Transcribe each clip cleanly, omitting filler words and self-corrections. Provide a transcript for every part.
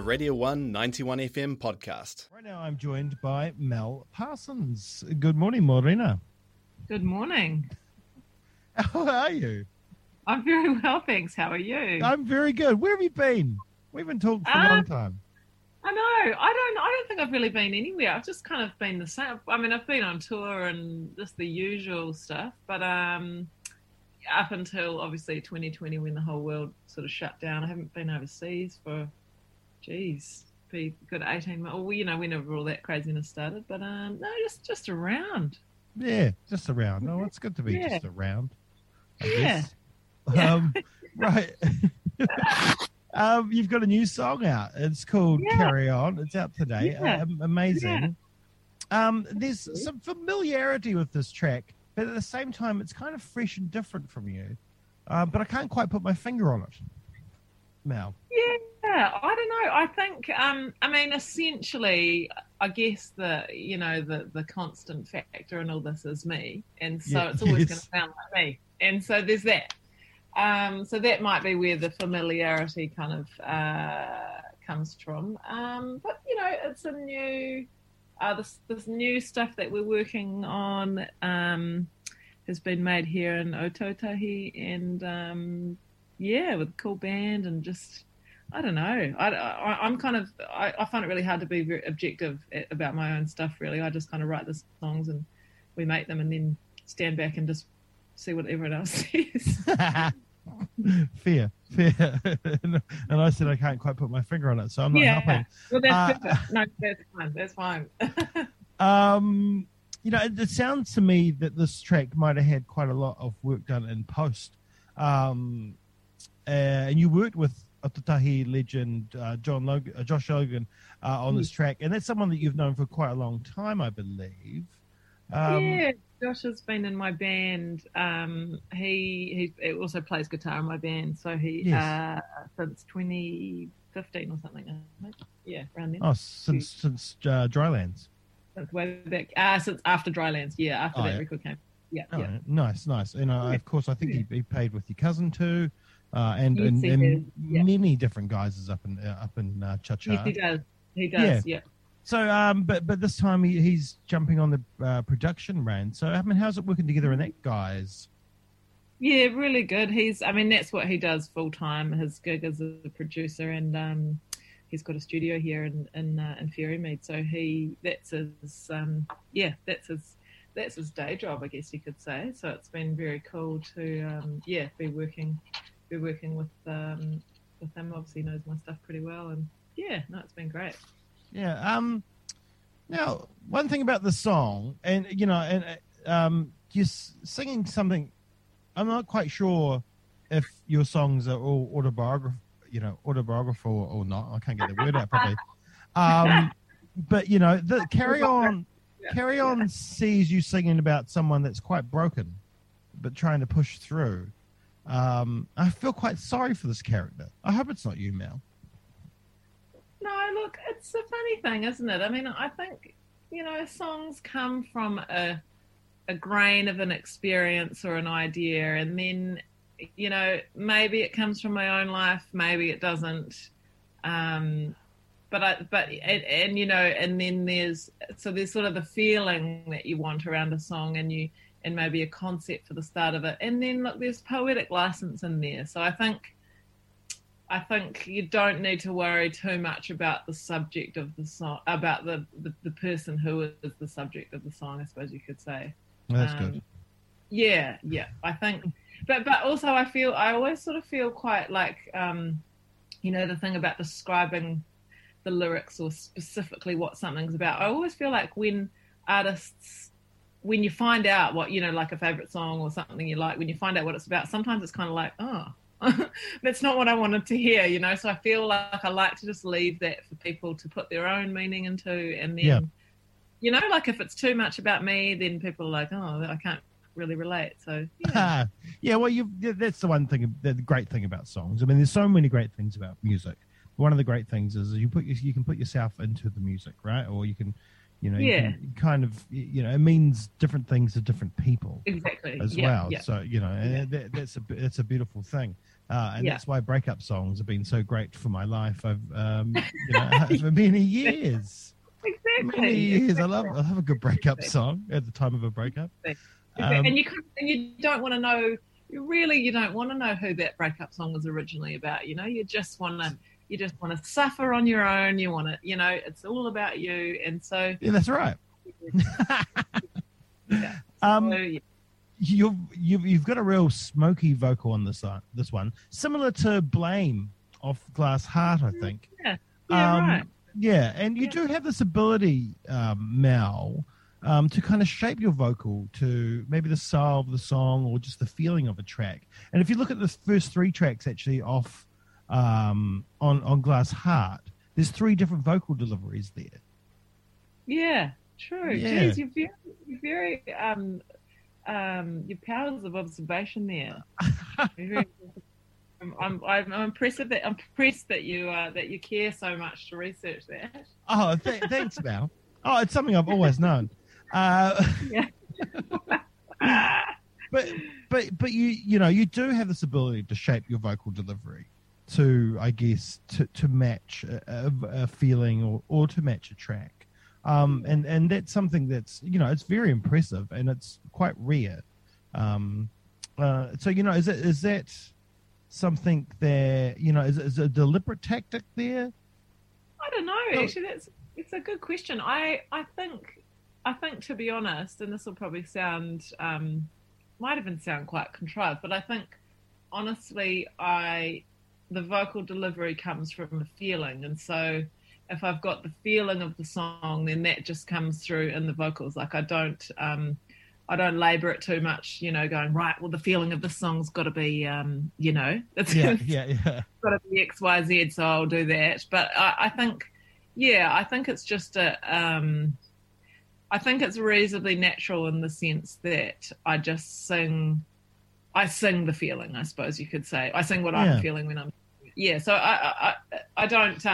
a Radio 1 91FM podcast. Right now I'm joined by Mel Parsons. Good morning, Marina. Good morning. How are you? I'm very well, thanks. How are you? I'm very good. Where have you been? We haven't talked for a long time. I know. I don't think I've really been anywhere. I've just kind of been the same. I mean, I've been on tour and just the usual stuff, but up until obviously 2020 when the whole world sort of shut down, I haven't been overseas for, be good 18 months. Well, you know, whenever all that craziness started, but no, just around. Yeah, just around. No, it's good to be just around. I guess. Right. You've got a new song out. It's called Carry On. It's out today. Amazing. Yeah. There's some familiarity with this track, but at the same time, it's kind of fresh and different from you. But I can't quite put my finger on it, Mel. Yeah, I don't know. I think, I mean, essentially, I guess the constant factor in all this is me. And so it's always going to sound like me. And so there's that. So that might be where the familiarity kind of comes from. But, you know, it's a new, this new stuff that we're working on has been made here in Ōtautahi and, with a cool band and just, I don't know. I find it really hard to be very objective about my own stuff, really. I just kind of write the songs and we make them and then stand back and just see what everyone else says. Fair. And I said I can't quite put my finger on it, so I'm not helping. Well, that's perfect. No, that's fine. You know, it sounds to me that this track might have had quite a lot of work done in post. And you worked with Ōtautahi legend Josh Logan on this track, and that's someone that you've known for quite a long time, I believe. Josh has been in my band. He also plays guitar in my band, so since 2015 or something, I think. Yeah, around then. Oh, since Drylands. Since way back. Since after Drylands, record came. Yeah. Nice. And of course, I think he played with your cousin too. And many different guys up in Chacha. Yes, he does. Yeah. So, but this time he's jumping on the production reins. So, I mean, how's it working together in that, guys? Yeah, really good. That's what he does full time. His gig is a producer, and he's got a studio here in Ferrymead. So that's his day job, I guess you could say. So it's been very cool to be working. We're working with him, obviously knows my stuff pretty well, and it's been great. Now, one thing about the song, and you know, and you're singing something. I'm not quite sure if your songs are all autobiographical or not. I can't get the word out properly. But you know, the Carry On sees you singing about someone that's quite broken, but trying to push through. I feel quite sorry for this character. I hope it's not you, Mel. No, look, it's a funny thing, isn't it? I mean, I think, you know, songs come from a grain of an experience or an idea, and then, you know, maybe it comes from my own life, maybe it doesn't. But you know, and then there's sort of the feeling that you want around a song, and maybe a concept for the start of it. And then, look, there's poetic license in there. So I think you don't need to worry too much about the subject of the song, about the person who is the subject of the song, I suppose you could say. That's good. Yeah, I think. But also I always feel quite like, you know, the thing about describing the lyrics or specifically what something's about. I always feel like when you find out what, you know, like a favourite song or something you like, when you find out what it's about, sometimes it's kind of like, oh, that's not what I wanted to hear, you know? So I feel like I like to just leave that for people to put their own meaning into. And then, you know, like if it's too much about me, then people are like, oh, I can't really relate. So, yeah. Well, that's the one thing, the great thing about songs. I mean, there's so many great things about music. One of the great things is you can put yourself into the music, right? Or you can... You know, you can kind of, you know, it means different things to different people, exactly, as well. So you know, that's a beautiful thing. And that's why breakup songs have been so great for my life. For many years. Exactly. Many years. Exactly. I love a good breakup song at the time of a breakup. Exactly. You don't want to know who that breakup song was originally about. You know, you just want to suffer on your own. You want to, it's all about you. And so, yeah, that's right. Yeah. You've got a real smoky vocal on this one, similar to Blame off Glass Heart, I think. Right. Yeah, and you do have this ability, Mel, to kind of shape your vocal to maybe the style of the song or just the feeling of a track. And if you look at the first three tracks actually off on Glass Heart, there's three different vocal deliveries there. Yeah, true. Yeah. Jeez, you're very your powers of observation there. I'm impressed that you care so much to research that. Oh, thanks, Mel. Oh, it's something I've always known. But you do have this ability to shape your vocal delivery to, I guess, to match a feeling or to match a track. And that's something that's, it's very impressive and it's quite rare. So, is that something there, is a deliberate tactic there? I don't know. Actually, it's a good question. I think to be honest, and this will probably sound, might even sound quite contrived, but I think honestly, the vocal delivery comes from a feeling. And so if I've got the feeling of the song, then that just comes through in the vocals. Like I don't labour it too much, going, right, well, the feeling of this song's got to be, it's got to be X, Y, Z, so I'll do that. But I think it's just I think it's reasonably natural in the sense that I sing the feeling, I suppose you could say. I sing what I'm feeling when I'm, so I don't, so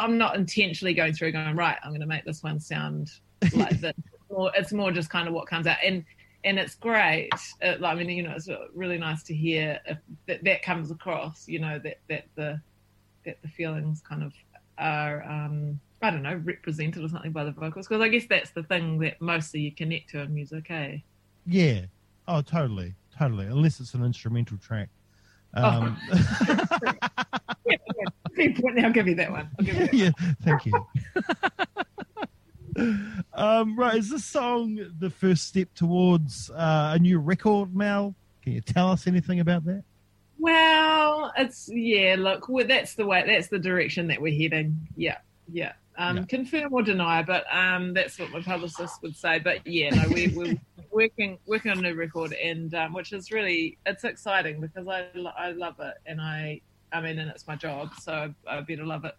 I'm not intentionally going through going, right, I'm going to make this one sound like this. Or it's more just kind of what comes out, and it's great. It's really nice to hear if that comes across. That the feelings kind of are represented or something by the vocals, because I guess that's the thing that mostly you connect to in music, eh? Yeah. Oh, totally. Unless it's an instrumental track. I'll give you that one. Thank you. Right, is this song the first step towards a new record, Mel? Can you tell us anything about that? Well, that's the way, that's the direction that we're heading. Yeah. Confirm or deny, but that's what my publicist would say. But we're working on a new record, and which is really, it's exciting because I love it, and I mean, it's my job, so I better love it.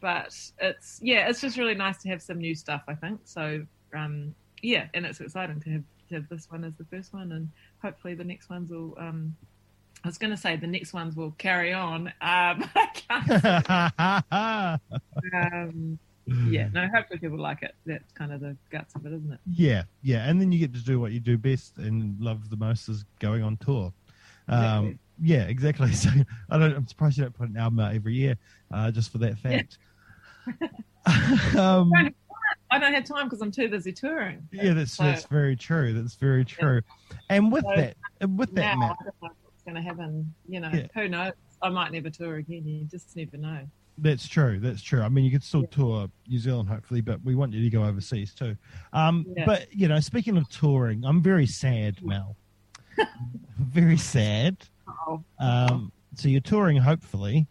But it's, it's just really nice to have some new stuff, I think. So, and it's exciting to have this one as the first one, and hopefully the next ones will, carry on. I can't. Hopefully people like it. That's kind of the guts of it, isn't it? Yeah, and then you get to do what you do best and love the most is going on tour. Exactly. Yeah, exactly. So I'm surprised you don't put an album out every year, just for that fact. I don't have time because I'm too busy touring. Yeah, that's very true. That's very true. Yeah. And with that, Matt, I don't know what's going to happen. Who knows? I might never tour again. You just never know. That's true. I mean, you could still tour New Zealand, hopefully, but we want you to go overseas too. But speaking of touring, I'm very sad, Mel. Very sad. So you're touring, hopefully,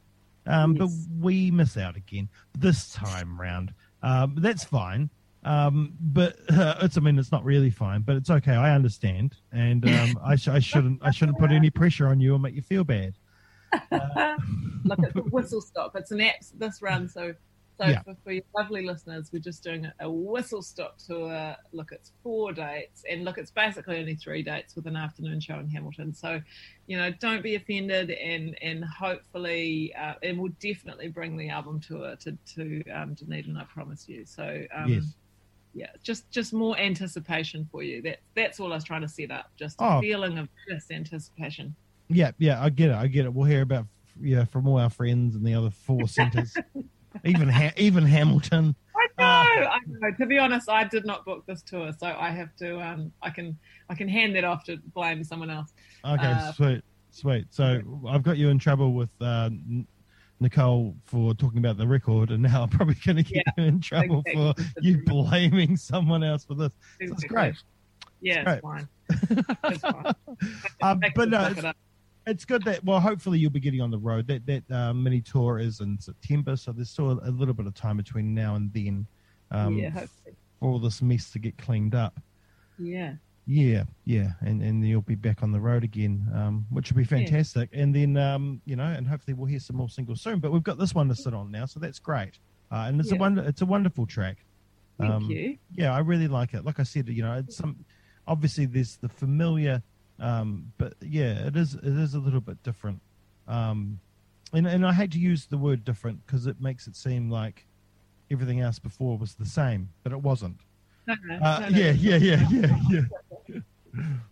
yes. But we miss out again this time round. That's fine, but it's not really fine, but it's okay. I understand, and I shouldn't put any pressure on you or make you feel bad. Look, it's a whistle stop. It's an app this run, so for your lovely listeners, we're just doing a whistle stop tour. Look, it's 4 dates, and look, it's basically only 3 dates with an afternoon show in Hamilton. So, don't be offended, and hopefully, and we'll definitely bring the album tour to Dunedin, I promise you. So, yes. Just more anticipation for you. That's all I was trying to set up, just a feeling of just anticipation. Yeah, I get it. We'll hear about from all our friends in the other four centres, even Hamilton. I know. To be honest, I did not book this tour, so I have to. I can hand that off to blame someone else. Okay, sweet. So I've got you in trouble with Nicole for talking about the record, and now I'm probably going to get you in trouble for you blaming someone else for this. Exactly. So it's great. Yeah, it's fine. But no, it's good that, well, hopefully you'll be getting on the road. That mini tour is in September, so there's still a little bit of time between now and then for all this mess to get cleaned up. Yeah. And you'll be back on the road again, which will be fantastic. Yeah. And then, and hopefully we'll hear some more singles soon. But we've got this one to sit on now, so that's great. And it's a wonderful track. Thank you. Yeah, I really like it. Like I said, it's obviously there's the familiar, but yeah, it is a little bit different. And I hate to use the word different because it makes it seem like everything else before was the same, but it wasn't. No. Yeah.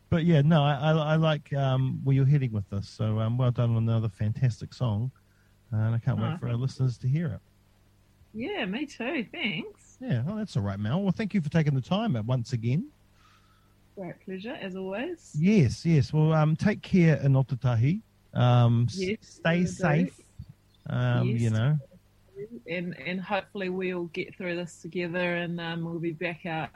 But yeah, no, I like where you're heading with this. So well done on another fantastic song, and I can't wait for our listeners to hear it. Yeah, me too. Thanks. Yeah, well, that's all right, Mel. Well, thank you for taking the time once again. Great pleasure, as always. Yes. Well, take care in Ōtautahi. Stay safe. Yes. And hopefully we'll get through this together, and we'll be back out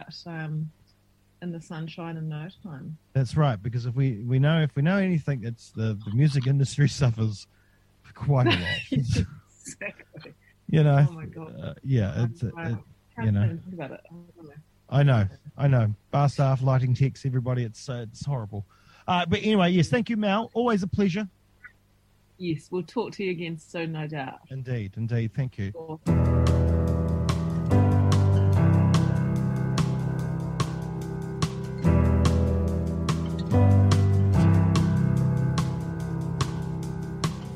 in the sunshine in no time. That's right, because if we know anything, it's the music industry suffers quite a lot. Exactly. Oh my God. Think about it. I know. Bar staff, lighting techs, everybody. It's horrible. But anyway, yes. Thank you, Mel. Always a pleasure. Yes, we'll talk to you again soon, no doubt. Indeed. Thank you. Sure.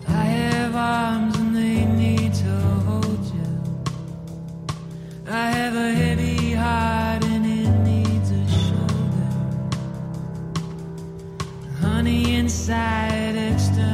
I have arms and they need to hold you. I have a heavy heart and it needs a shoulder. Honey inside, external.